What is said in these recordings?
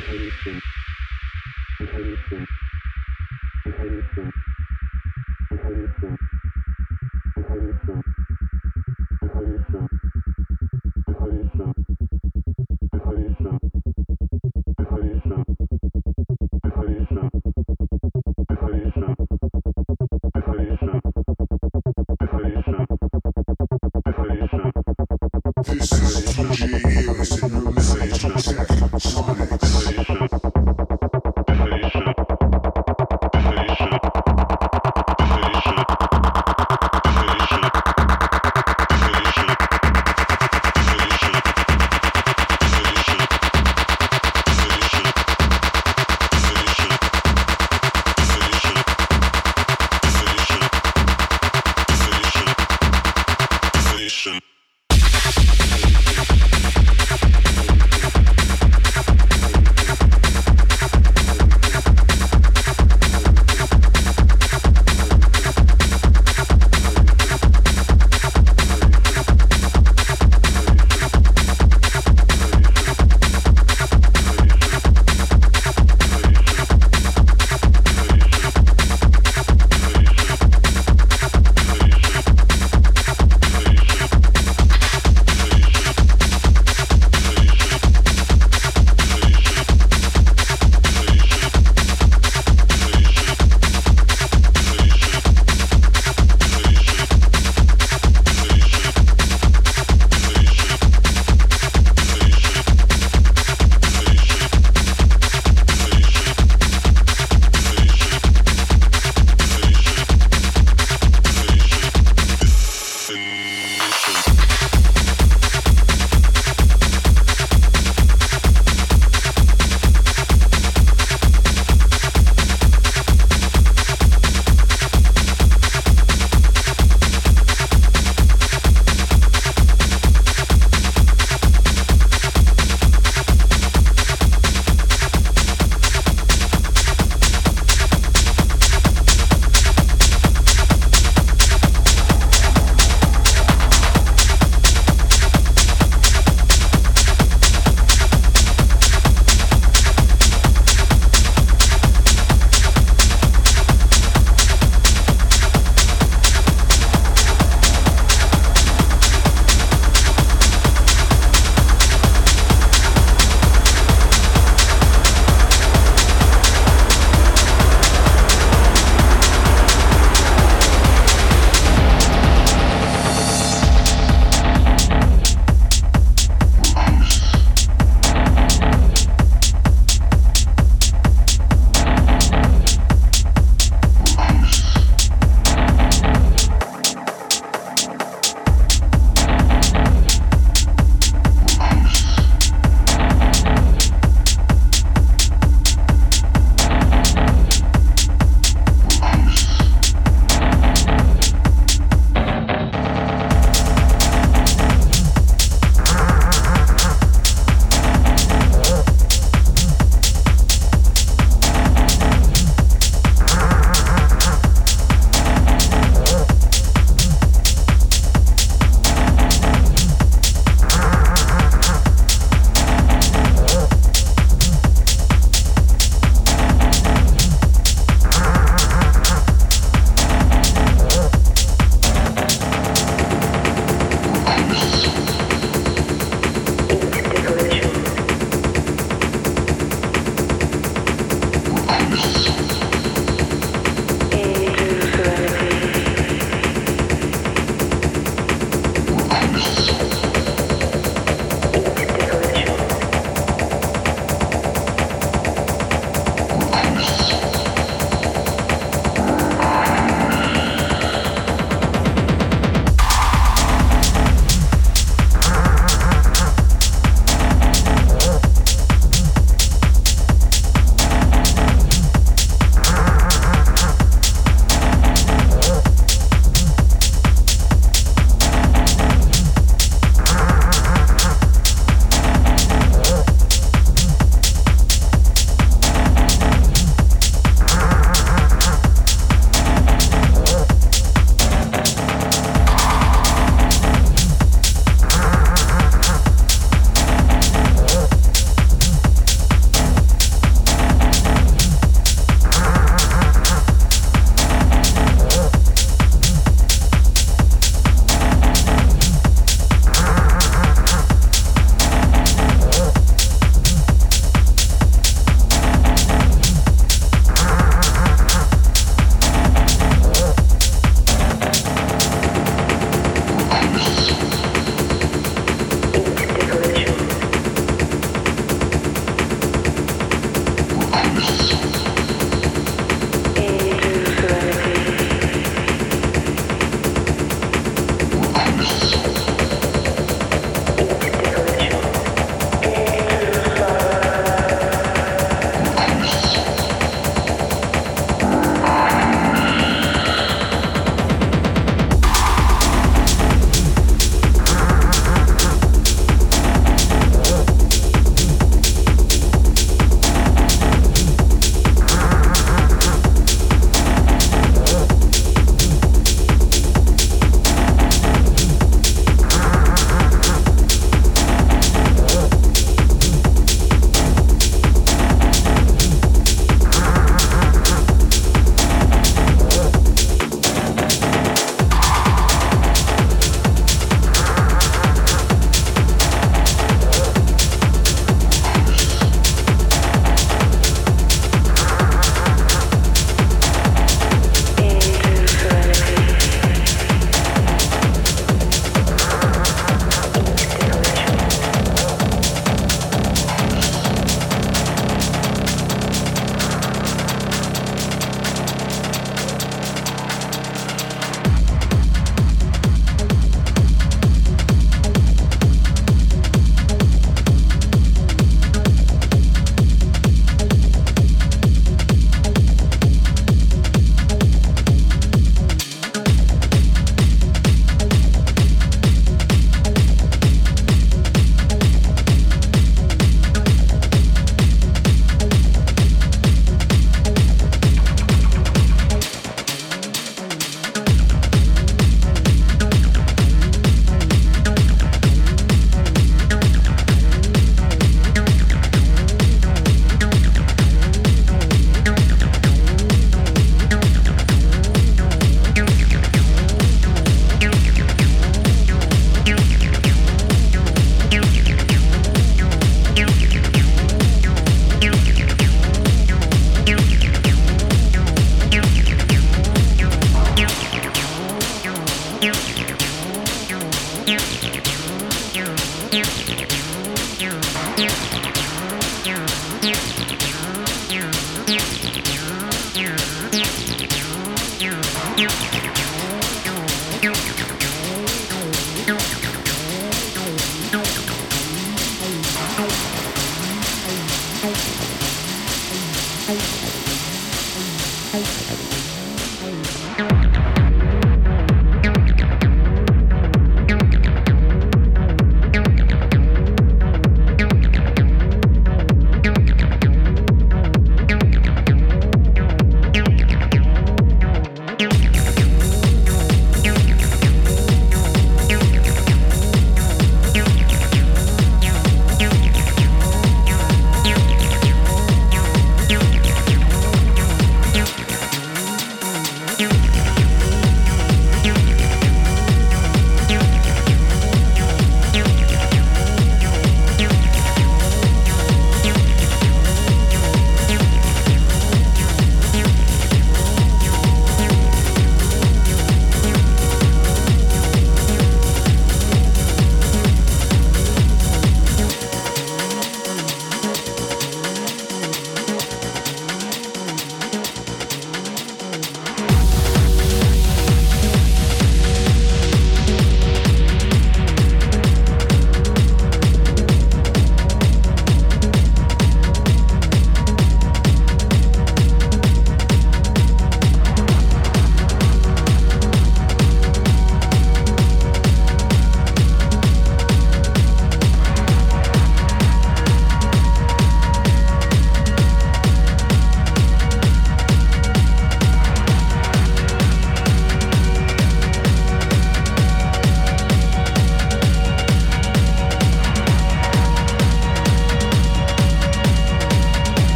Sonic,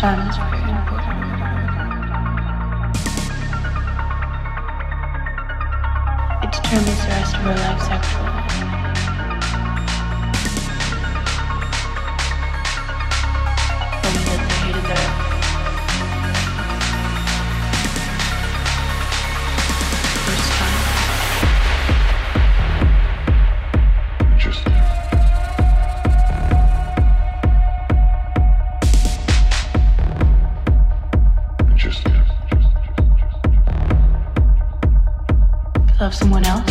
time is very important. It determines the rest of your life sexually. Love someone else?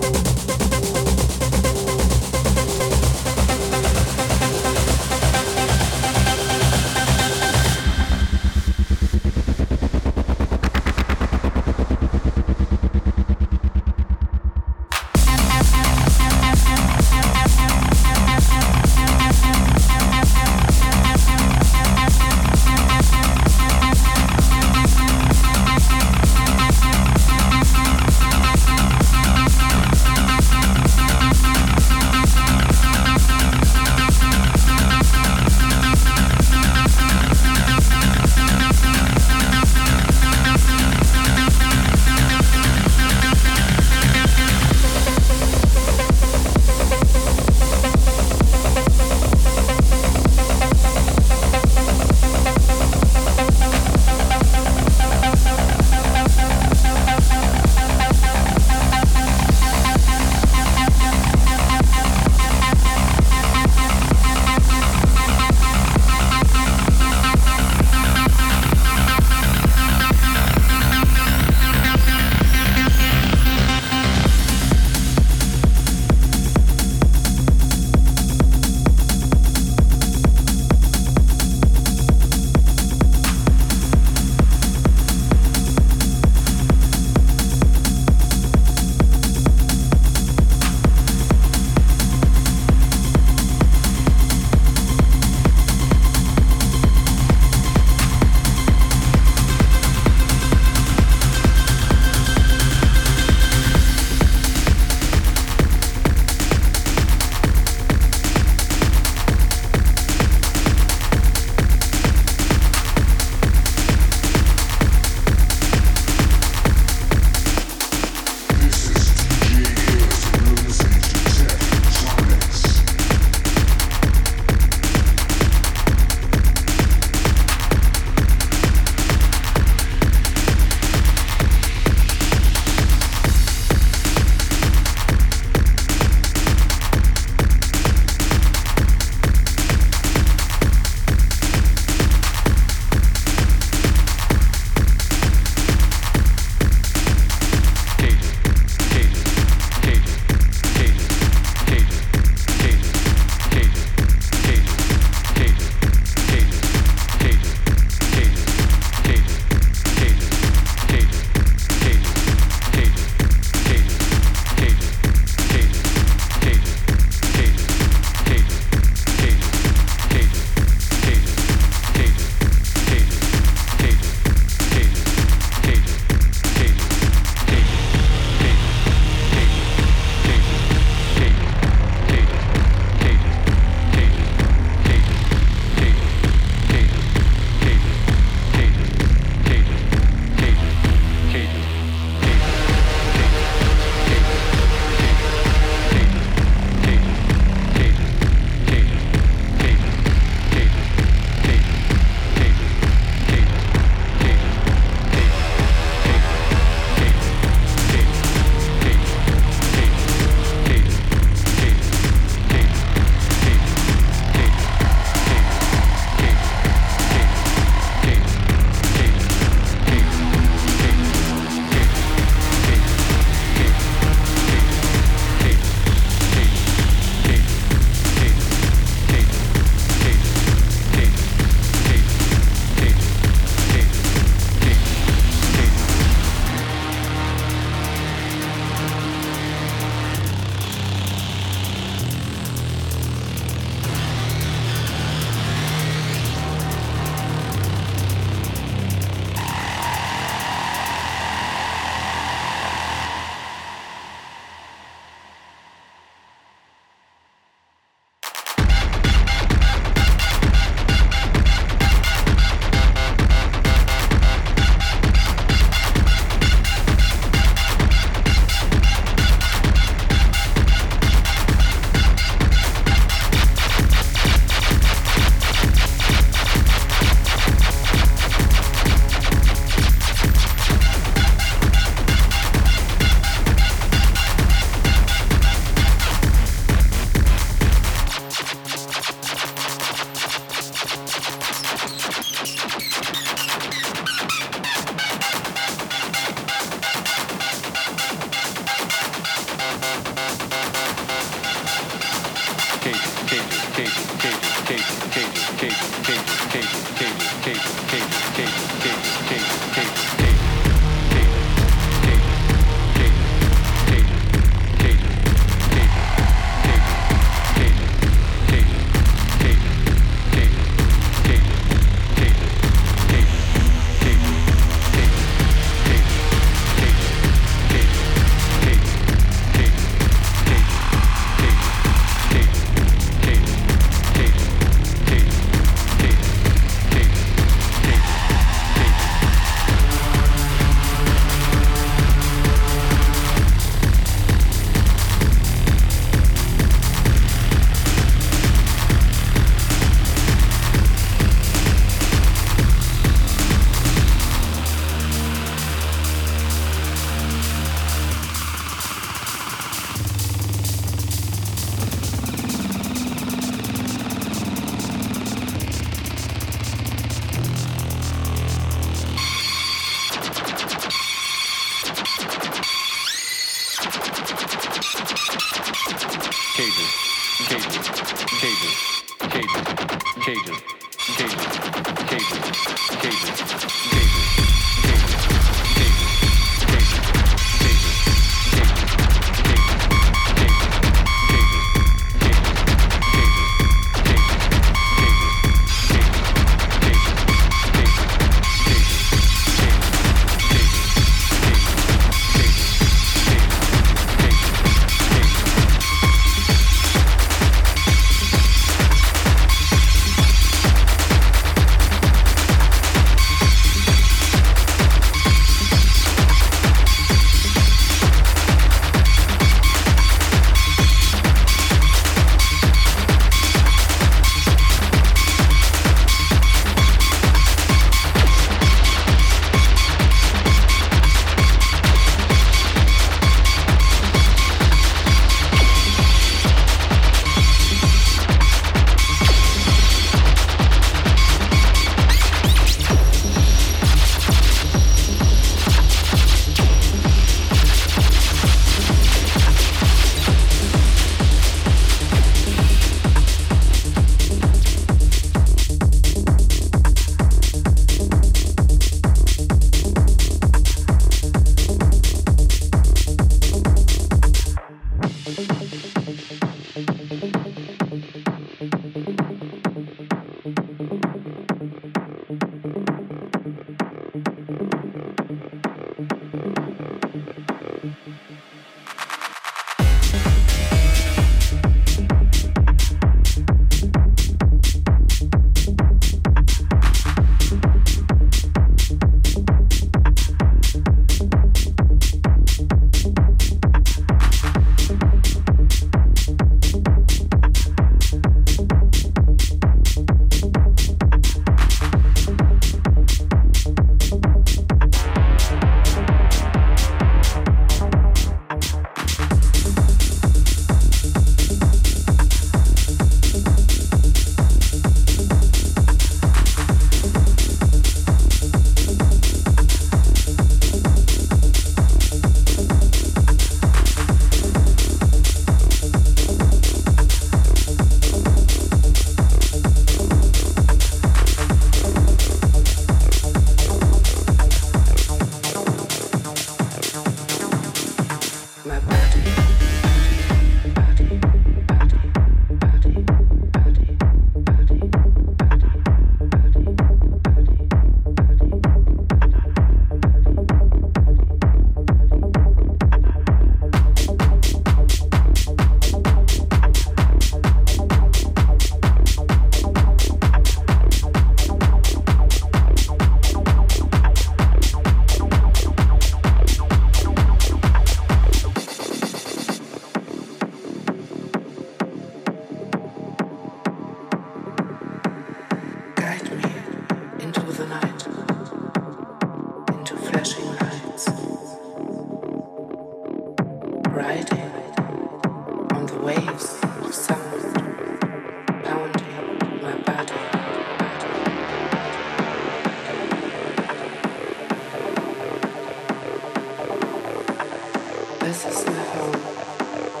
This is my home.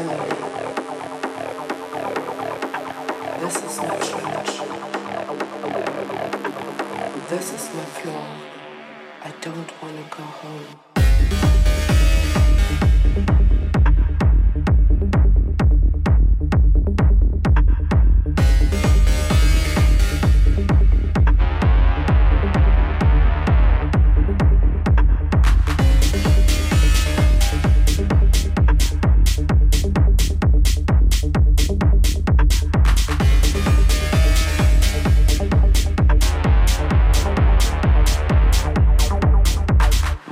intended. This is my trench. This is my floor. I don't want to go home.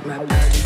My best.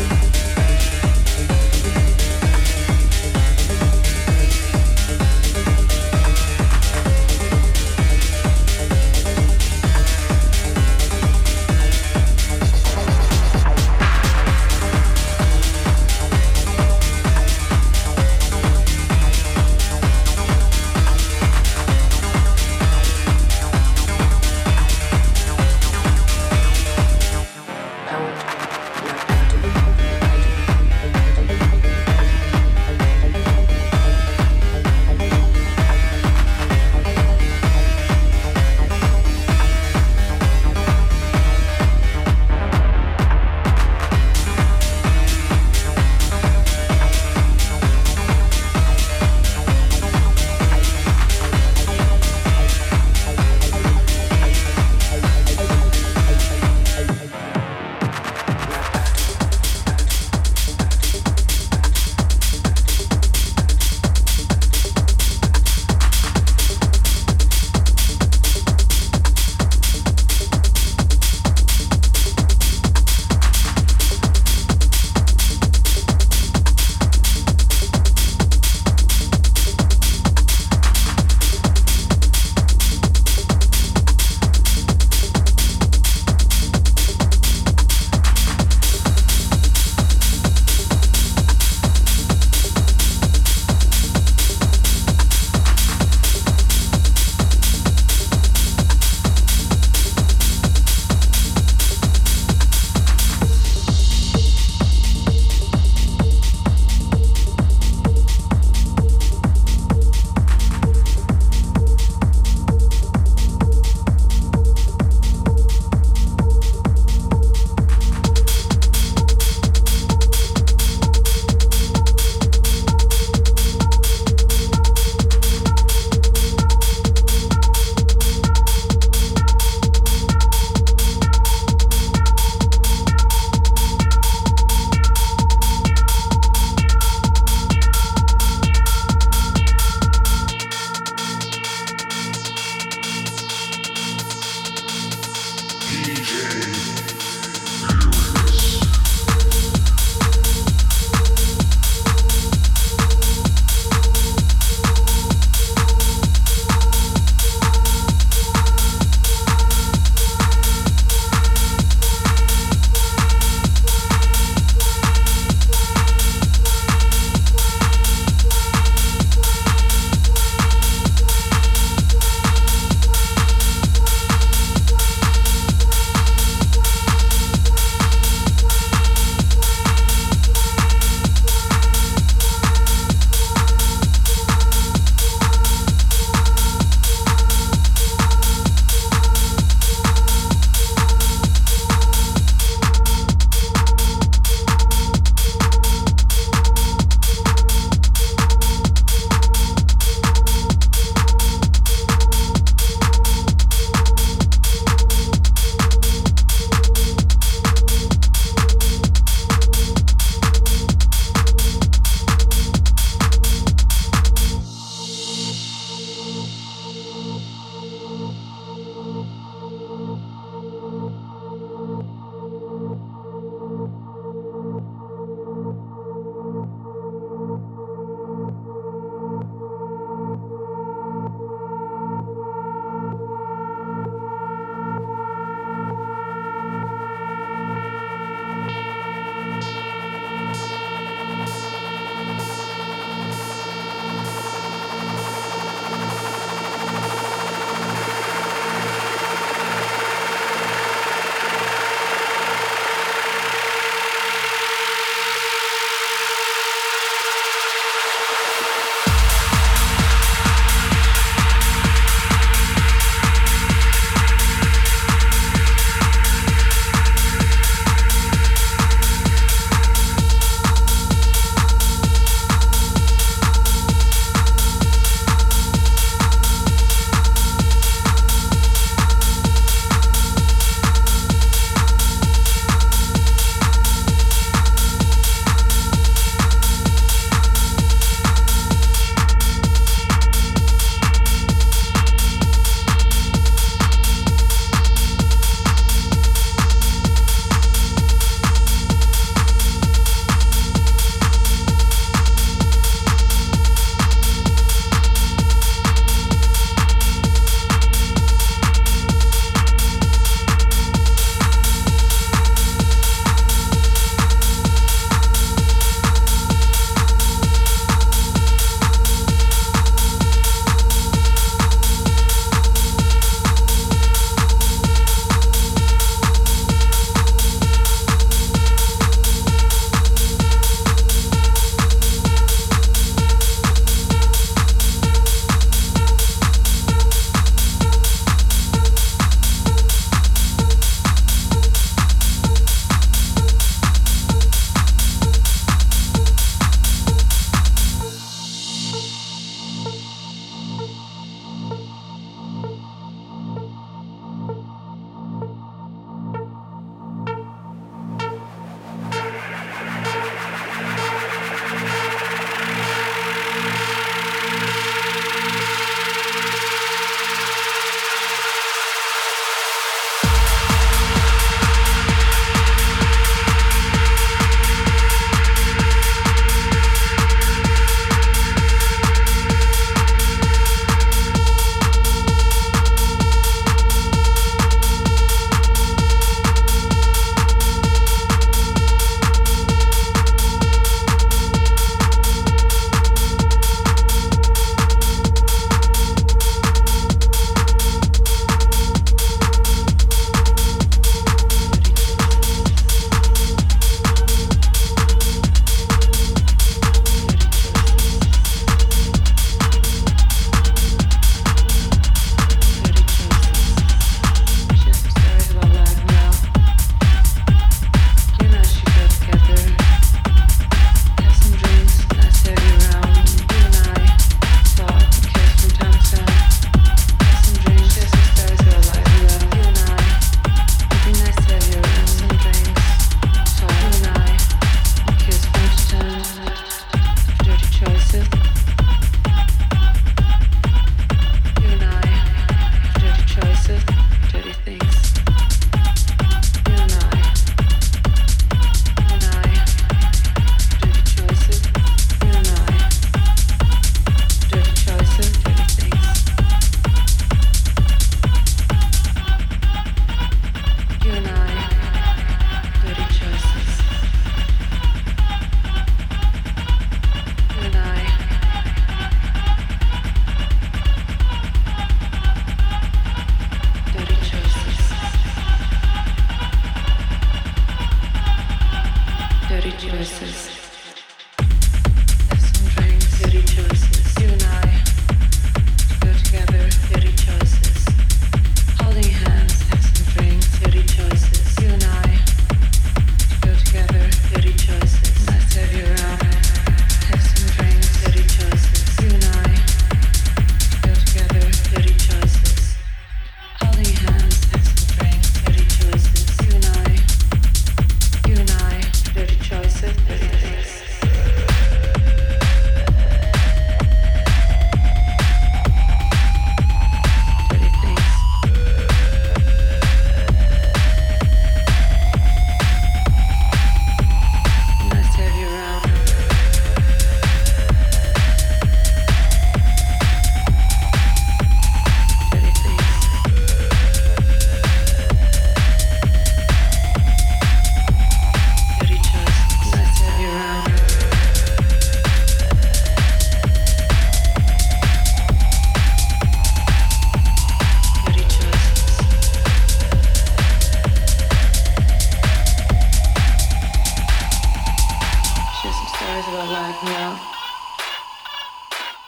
know.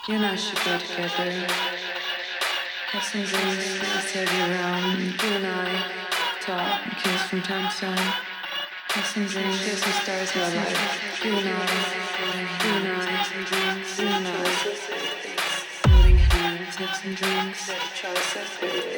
You and I should go together. Have some things outside your realm. You and I talk and kiss from time to time. Have some things, get some stars in our life. You and I, you and I, you and I. Holding hands, have some drinks.